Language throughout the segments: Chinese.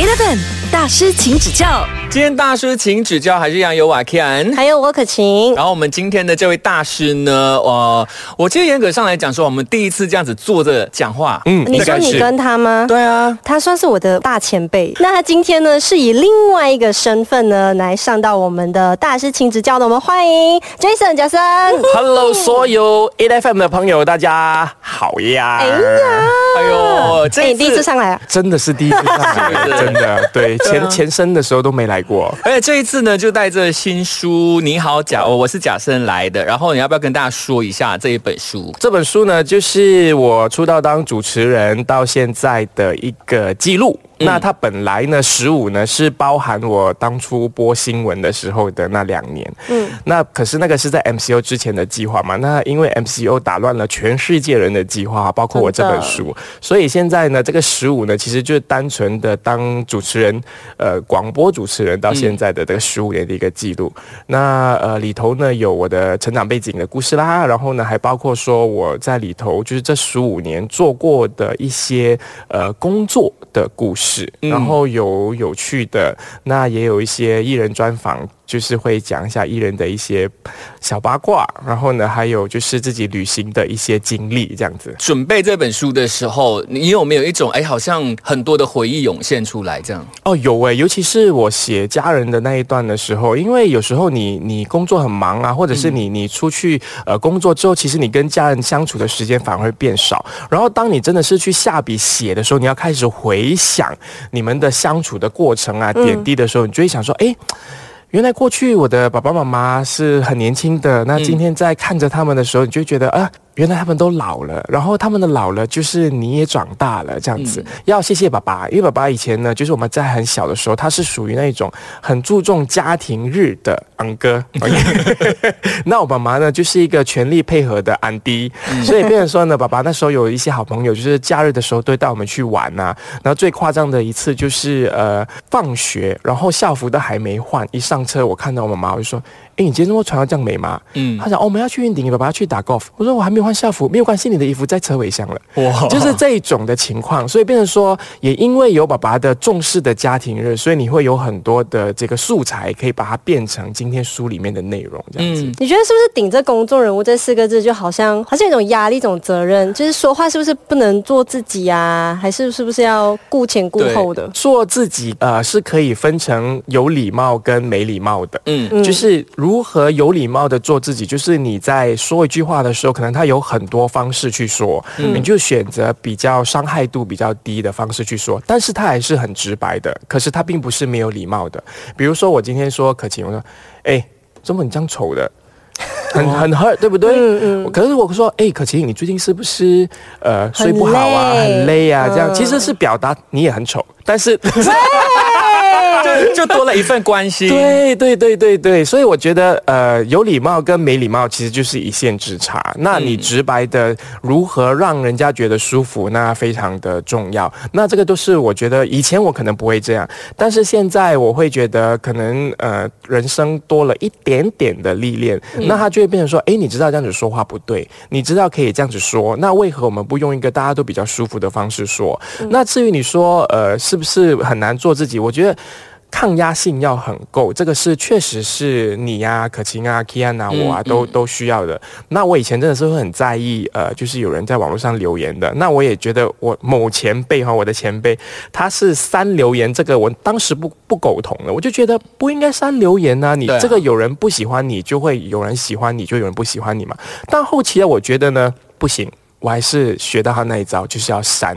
Eleven 大师请指教。今天大师请指教还是一样有我 Kian 还有我可晴。然后我们今天的这位大师呢，我其实严格上来讲说我们第一次这样子坐着讲话，你说你跟他吗？对啊，他算是我的大前辈。那他今天呢是以另外一个身份呢来上到我们的大师请指教的，我们欢迎 Jason 贾森。Hello 所有 Eleven 的朋友，大家好呀！哎呦，这你第一次上来啊？真的是第一次上来。真的，对，前身的时候都没来过。而且这一次呢，就带着新书《你好贾》，我是贾森来的。然后你要不要跟大家说一下这一本书？这本书呢，就是我出道当主持人到现在的一个记录。那它本来呢，15呢是包含我当初播新闻的时候的那2年。那可是那个是在 MCO 之前的计划嘛。那因为 MCO 打乱了全世界人的计划，包括我这本书。所以现在呢，这个15呢，其实就是单纯的当主持人，广播主持人到现在的这个15年的一个记录。那里头呢有我的成长背景的故事啦，然后呢还包括说我在里头就是这15年做过的一些工作的故事。然后有有趣的，那也有一些艺人专访，就是会讲一下艺人的一些小八卦，然后呢还有就是自己旅行的一些经历这样子。准备这本书的时候，你有没有一种好像很多的回忆涌现出来这样？有尤其是我写家人的那一段的时候，因为有时候你工作很忙啊，或者是你出去工作之后，其实你跟家人相处的时间反而会变少。然后当你真的是去下笔写的时候，你要开始回想你们的相处的过程啊，点滴的时候，你就会想说，原来过去我的爸爸妈妈是很年轻的，那今天在看着他们的时候，你就觉得啊，原来他们都老了，然后他们的老了就是你也长大了这样子。要谢谢爸爸，因为爸爸以前呢，就是我们在很小的时候，他是属于那种很注重家庭日的昂哥，那我爸妈呢就是一个全力配合的安迪，所以变成说呢，爸爸那时候有一些好朋友，就是假日的时候都会带我们去玩啊。然后最夸张的一次就是放学，然后校服都还没换，一上车我看到我妈妈，我就说，你今天会穿到这样美吗？他讲我们要去云顶，你爸爸要去打 golf， 我说我还没有换校服，没有关系，你的衣服在车尾箱了。哇，就是这一种的情况。所以变成说，也因为有爸爸的重视的家庭日，所以你会有很多的这个素材可以把它变成今天书里面的内容这样子。你觉得是不是顶着公众人物这4个字，就好像一种压力，一种责任，就是说话是不是不能做自己啊，还是不是要顾前顾后的做自己？是可以分成有礼貌跟没礼貌的。就是如何有礼貌的做自己，就是你在说一句话的时候，可能他有很多方式去说，你就选择比较伤害度比较低的方式去说，但是他还是很直白的，可是他并不是没有礼貌的。比如说我今天说可晴，我说怎么你这样丑的，很 hurt， 对不对？可是我说，可晴，你最近是不是睡不好啊，很累啊，这样其实是表达你也很丑，但是。就多了一份关心。对，所以我觉得有礼貌跟没礼貌其实就是一线之差。那你直白的如何让人家觉得舒服，那非常的重要。那这个都是我觉得以前我可能不会这样，但是现在我会觉得可能人生多了一点点的历练，那它就会变成说，你知道这样子说话不对，你知道可以这样子说，那为何我们不用一个大家都比较舒服的方式说？那至于你说是不是很难做自己，我觉得抗压性要很够，这个是确实是你啊、可晴啊、Kian 啊、我啊都需要的。那我以前真的是会很在意，就是有人在网络上留言的。那我也觉得我某前辈哈，我的前辈他是删留言，这个我当时不苟同的，我就觉得不应该删留言啊，你这个有人不喜欢你，就会有人喜欢你，就有人不喜欢你嘛。但后期我觉得呢，不行，我还是学到他那一招，就是要删。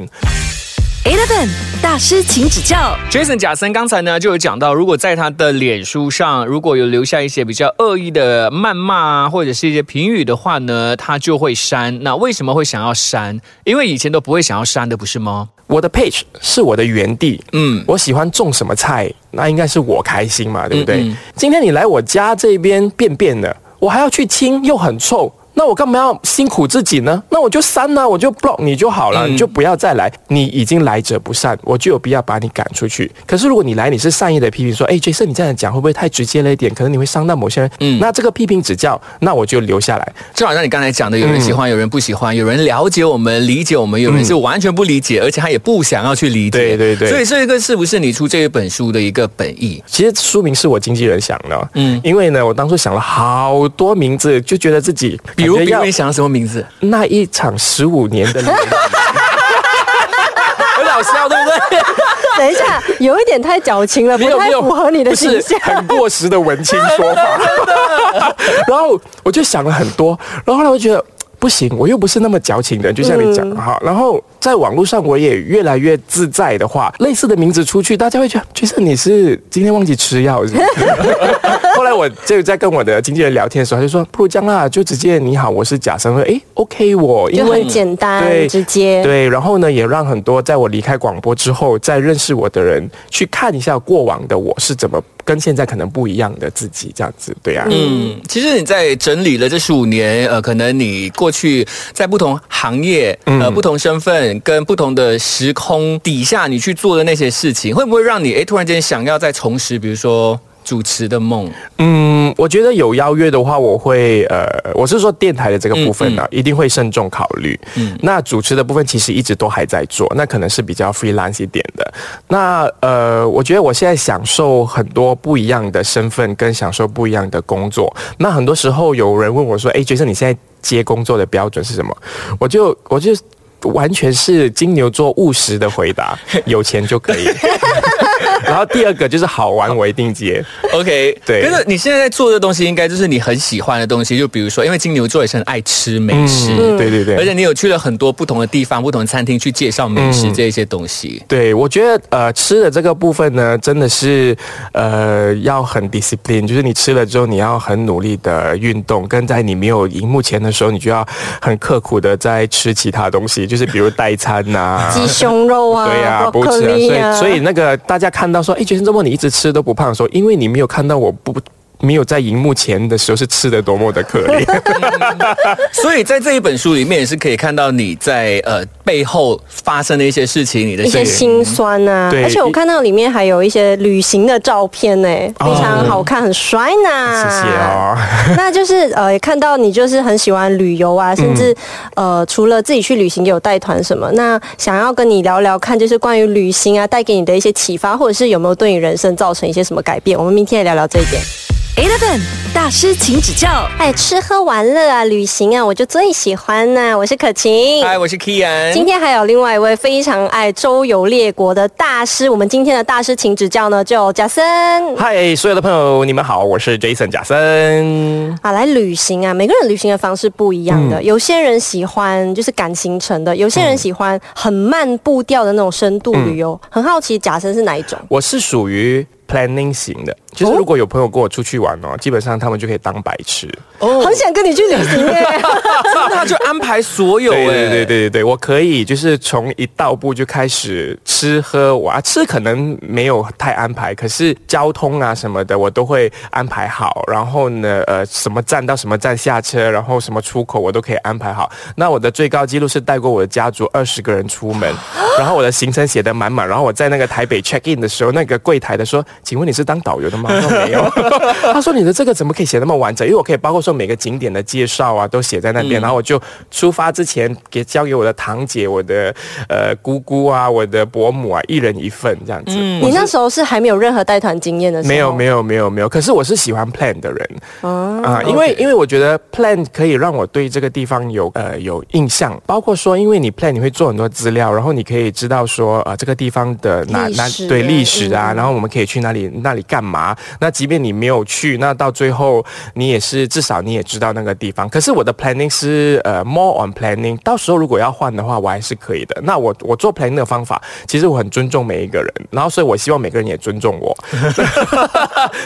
Eleven 大师请指教。 Jason 贾森刚才呢就有讲到，如果在他的脸书上如果有留下一些比较恶意的谩骂或者是一些评语的话呢，他就会删。那为什么会想要删？因为以前都不会想要删的，不是吗？我的 page 是我的园地，我喜欢种什么菜，那应该是我开心嘛，对不对？今天你来我家这边便便了，我还要去清，又很臭，那我干嘛要辛苦自己呢？那我就删了，我就 block 你就好了，你就不要再来，你已经来者不善，我就有必要把你赶出去。可是如果你来，你是善意的批评说，Jason 你这样讲会不会太直接了一点，可能你会伤到某些人，那这个批评指教，那我就留下来。就好像你刚才讲的，有人喜欢，有人不喜欢，有人了解我们理解我们，有人是完全不理解，而且他也不想要去理解。对对对，所以这个是不是你出这一本书的一个本意？其实书名是我经纪人想的，因为呢我当初想了好多名字，就觉得自己比如你想到什么名字？那一场15年的恋爱，很好笑，对不对？等一下，有一点太矫情了，不太符合你的形象，不是很过时的文青说法。然后我就想了很多，然后后来我觉得不行，我又不是那么矫情的，就像你讲的哈。然后在网络上我也越来越自在的话，类似的名字出去，大家会觉得Jason你是今天忘记吃药是不是？后来我就在跟我的经纪人聊天的时候，他就说不如这样啦，就直接你好，我是贾生。OK 我，因为就很简单，对，直接对。然后呢，也让很多在我离开广播之后再认识我的人去看一下过往的我是怎么跟现在可能不一样的自己，这样子，对啊。其实你在整理了这15年，可能你过去在不同行业、不同身份跟不同的时空底下，你去做的那些事情，会不会让你突然间想要再重拾，比如说主持的梦？我觉得有邀约的话，我会我是说电台的这个部分呢，一定会慎重考虑。那主持的部分其实一直都还在做，那可能是比较 freelance 一点的。那我觉得我现在享受很多不一样的身份，跟享受不一样的工作。那很多时候有人问我说：“Jason，你现在接工作的标准是什么？”我就完全是金牛座务实的回答，有钱就可以。然后第二个就是好玩，我一定接。OK， 对。可是你现在在做的东西，应该就是你很喜欢的东西，就比如说，因为金牛座也是很爱吃美食，对对对。而且你有去了很多不同的地方、不同的餐厅去介绍美食这一些东西。对，我觉得吃的这个部分呢，真的是要很 discipline， 就是你吃了之后，你要很努力的运动，跟在你没有荧幕前的时候，你就要很刻苦的在吃其他东西，就是比如代餐呐、鸡胸肉啊，对啊，不吃、啊。所以那个大家看到说，Jason，这么你一直吃都不胖的时候，因为你没有看到我没有在荧幕前的时候是吃得多么的可怜。所以在这一本书里面也是可以看到你在背后发生的一些事情，你的一些心酸啊。而且我看到里面还有一些旅行的照片呢，非常好看，很帅呢。谢谢哦。那就是看到你就是很喜欢旅游啊，甚至除了自己去旅行也有带团什么。那想要跟你聊聊看，就是关于旅行啊带给你的一些启发，或者是有没有对你人生造成一些什么改变？我们明天也聊聊这一点。Eleven 大师，请指教。吃喝玩乐啊，旅行啊，我就最喜欢啊。我是可晴，我是 Kian。今天还有另外一位非常爱周游列国的大师。我们今天的大师，请指教呢，就贾森。嗨，所有的朋友，你们好，我是 Jason 贾森。来旅行啊，每个人旅行的方式不一样的。有些人喜欢就是赶行程的，有些人喜欢很慢步调的那种深度旅游。很好奇贾森是哪一种？我是属于planning 型的，就是如果有朋友跟我出去玩基本上他们就可以当白痴。很想跟你去旅行那就安排所有对，我可以就是从一到步就开始吃喝玩，吃可能没有太安排，可是交通啊什么的我都会安排好。然后呢，什么站到什么站下车，然后什么出口我都可以安排好。那我的最高纪录是带过我的家族20个人出门，然后我的行程写得满满。然后我在那个台北 check in 的时候，那个柜台的说，请问你是当导游的吗？没有。他说你的这个怎么可以写那么完整？因为我可以包括说每个景点的介绍啊，都写在那边。然后我就出发之前交给我的堂姐、我的姑姑啊、我的伯母啊，一人一份这样子。你那时候是还没有任何带团经验的时候？没有。可是我是喜欢 plan 的人因为我觉得 plan 可以让我对这个地方有印象。包括说，因为你 plan 你会做很多资料，然后你可以知道说这个地方的历史啊，然后我们可以去那里干嘛？那即便你没有去，那到最后你也是至少你也知道那个地方。可是我的 planning 是more on planning， 到时候如果要换的话，我还是可以的。那我做 planning 的方法，其实我很尊重每一个人，然后所以我希望每个人也尊重我。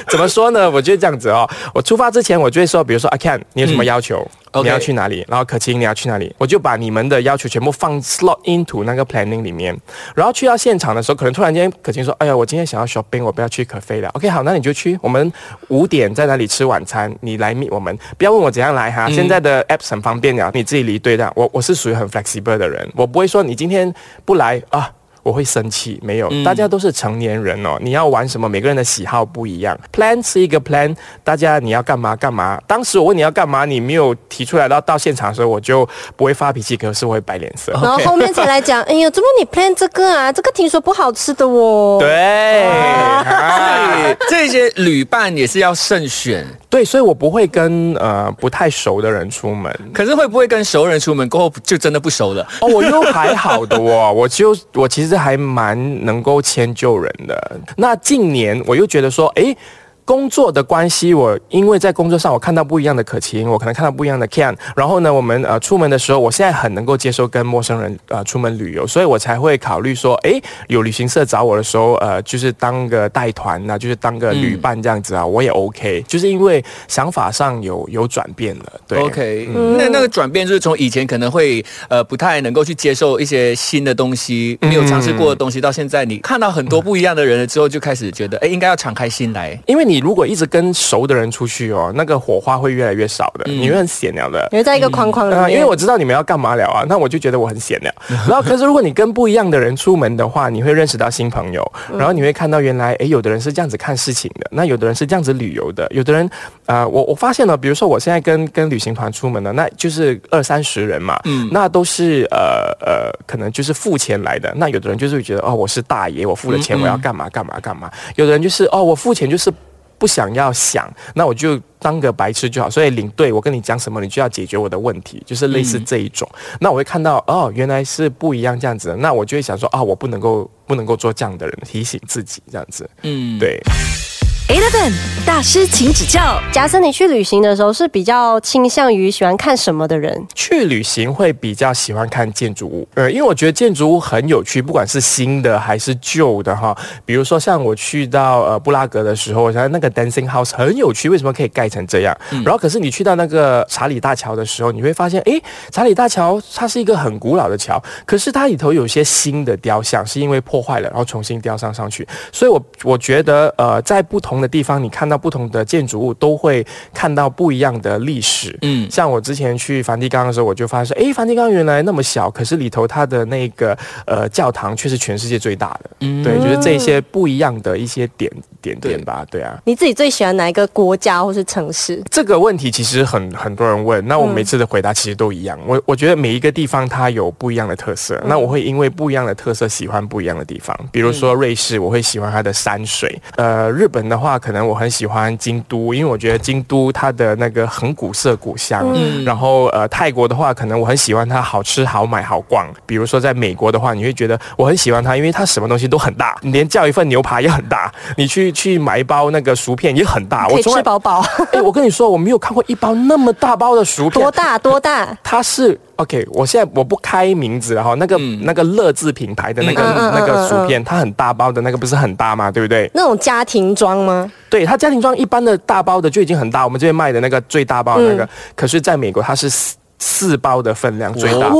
怎么说呢？我觉得这样子我出发之前我就会说，比如说阿Kian，你有什么要求？你要去哪里，然后可晴你要去哪里，我就把你们的要求全部放 slot into 那个 planning 里面。然后去到现场的时候，可能突然间可晴说，哎呀，我今天想要 shopping， 我不要去 cafe 了。OK， 好，那你就去，我们5点在那里吃晚餐，你来 meet 我们。不要问我怎样来哈，现在的 apps 很方便了，你自己离队的。我是属于很 flexible 的人，我不会说你今天不来啊。我会生气，没有，大家都是成年人哦。你要玩什么，每个人的喜好不一样。Plan 是一个 plan， 大家你要干嘛干嘛。当时我问你要干嘛，你没有提出来，到现场的时候我就不会发脾气，可是我会摆脸色。然后后面才来讲，哎呀，怎么你 plan 这个啊？这个听说不好吃的哦。对，这些旅伴也是要慎选。对，所以我不会跟不太熟的人出门。可是会不会跟熟人出门过后就真的不熟了？哦，我又还好的哦，我其实。还蛮能够迁就人的。那近年我又觉得说，哎，工作的关系，我因为在工作上我看到不一样的可晴，我可能看到不一样的 Kian。然后呢，我们出门的时候，我现在很能够接受跟陌生人出门旅游，所以我才会考虑说，哎，有旅行社找我的时候，就是当个带团啊，就是当个旅伴这样子啊，我也 OK。就是因为想法上有转变了，对 ，OK、嗯。那个转变就是从以前可能会不太能够去接受一些新的东西，没有尝试过的东西，到现在你看到很多不一样的人了之后，就开始觉得，哎，应该要敞开心来，因为你如果一直跟熟的人出去哦，那个火花会越来越少的，你会很闲了的。你会在一个框框里面，因为我知道你们要干嘛了啊，那我就觉得我很闲了。然后，可是如果你跟不一样的人出门的话，你会认识到新朋友，然后你会看到原来，哎，有的人是这样子看事情的，那有的人是这样子旅游的，有的人，我发现了，比如说我现在跟旅行团出门了，那就是20-30人嘛，那都是可能就是付钱来的，那有的人就是觉得哦，我是大爷，我付了钱，我要干嘛干嘛干嘛，有的人就是哦，我付钱就是。不想要想，那我就当个白痴就好。所以领队，我跟你讲什么，你就要解决我的问题，就是类似这一种。那我会看到哦，原来是不一样这样子的，那我就会想说啊、哦，我不能够做这样的人，提醒自己这样子。对。Eleven 大师，请指教。Jason，你去旅行的时候是比较倾向于喜欢看什么的人？去旅行会比较喜欢看建筑物，因为我觉得建筑物很有趣，不管是新的还是旧的哈。比如说像我去到布拉格的时候，我想那个 dancing house 很有趣，为什么可以盖成这样？然后可是你去到那个查理大桥的时候，你会发现，哎，查理大桥它是一个很古老的桥，可是它里头有些新的雕像是因为破坏了，然后重新雕上去。所以我觉得在不同的地方，你看到不同的建筑物，都会看到不一样的历史。像我之前去梵蒂冈的时候，我就发现，哎，梵蒂冈原来那么小，可是里头它的那个教堂却是全世界最大的。对，就是这些不一样的一些点吧。对啊，你自己最喜欢哪一个国家或是城市？这个问题其实很多人问，那我每次的回答其实都一样。我觉得每一个地方它有不一样的特色，那我会因为不一样的特色喜欢不一样的地方。比如说瑞士，我会喜欢它的山水。日本的话。可能我很喜欢京都，因为我觉得京都它的那个很古色古香。然后泰国的话，可能我很喜欢它好吃好买好逛。比如说在美国的话，你会觉得我很喜欢它，因为它什么东西都很大，你连叫一份牛排也很大，你去买一包那个薯片也很大，可以吃饱饱。哎，我跟你说，我没有看过一包那么大包的薯片，多大？它是。OK， 我现在我不开名字了哈，那个乐字品牌的那个薯片，它很大包的那个不是很大嘛，对不对？那种家庭装吗？对，它家庭装一般的大包的就已经很大，我们这边卖的那个最大包的那个，可是在美国它是4包的分量最大包。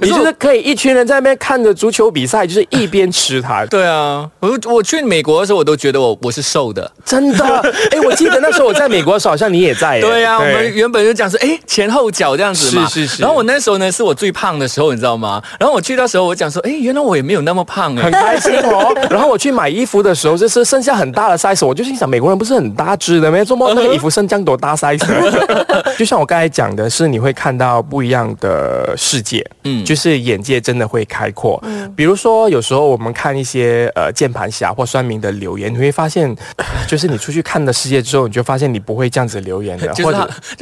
你就是可以一群人在那边看着足球比赛，就是一边吃它。对啊，我去美国的时候，我都觉得我是瘦的，真的。哎，我记得那时候我在美国的时候，好像你也在。对啊，我们原本就讲是前后脚这样子嘛。是。然后我那时候呢，是我最胖的时候，你知道吗？然后我去到时候，我讲说，原来我也没有那么胖。很开心哦。然后我去买衣服的时候，就是剩下很大的 size， 我就心想美国人不是很大只的吗？做梦那个衣服剩这样多大 size？ 就像我刚才讲的是，你会看到不一样的世界。就是眼界真的会开阔。比如说有时候我们看一些键盘侠或酸民的留言，你会发现，就是你出去看了世界之后，你就发现你不会这样子留言的，就是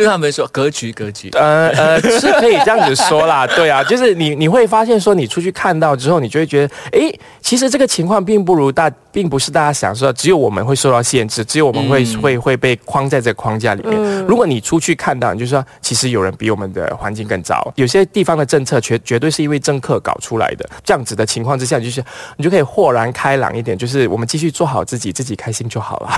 他们说格局。是可以这样子说啦，对啊，就是你会发现说你出去看到之后，你就会觉得，哎，其实这个情况并不是大家想说，只有我们会受到限制，只有我们会被框在这框架里面。如果你出去看到，你就说其实有人比我们的环境更糟，有些地方的政策。绝对是因为政客搞出来的，这样子的情况之下，你就可以豁然开朗一点，就是我们继续做好自己，自己开心就好了。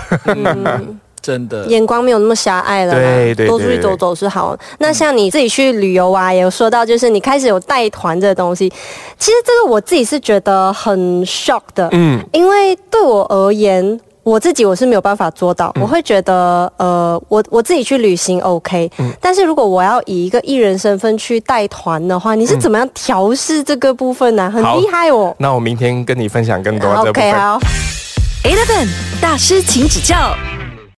真的眼光没有那么狭隘了啦，对 对，多出去走走是好。那像你自己去旅游啊，也有说到就是你开始有带团这个东西，其实这个我自己是觉得很 shock 的，因为对我而言。我自己我是没有办法做到，我会觉得我自己去旅行 OK，但是如果我要以一个艺人身份去带团的话，你是怎么样调试这个部分呢？很厉害哦。那我明天跟你分享更多这部分。OK， 好。Eleven 大师请指教。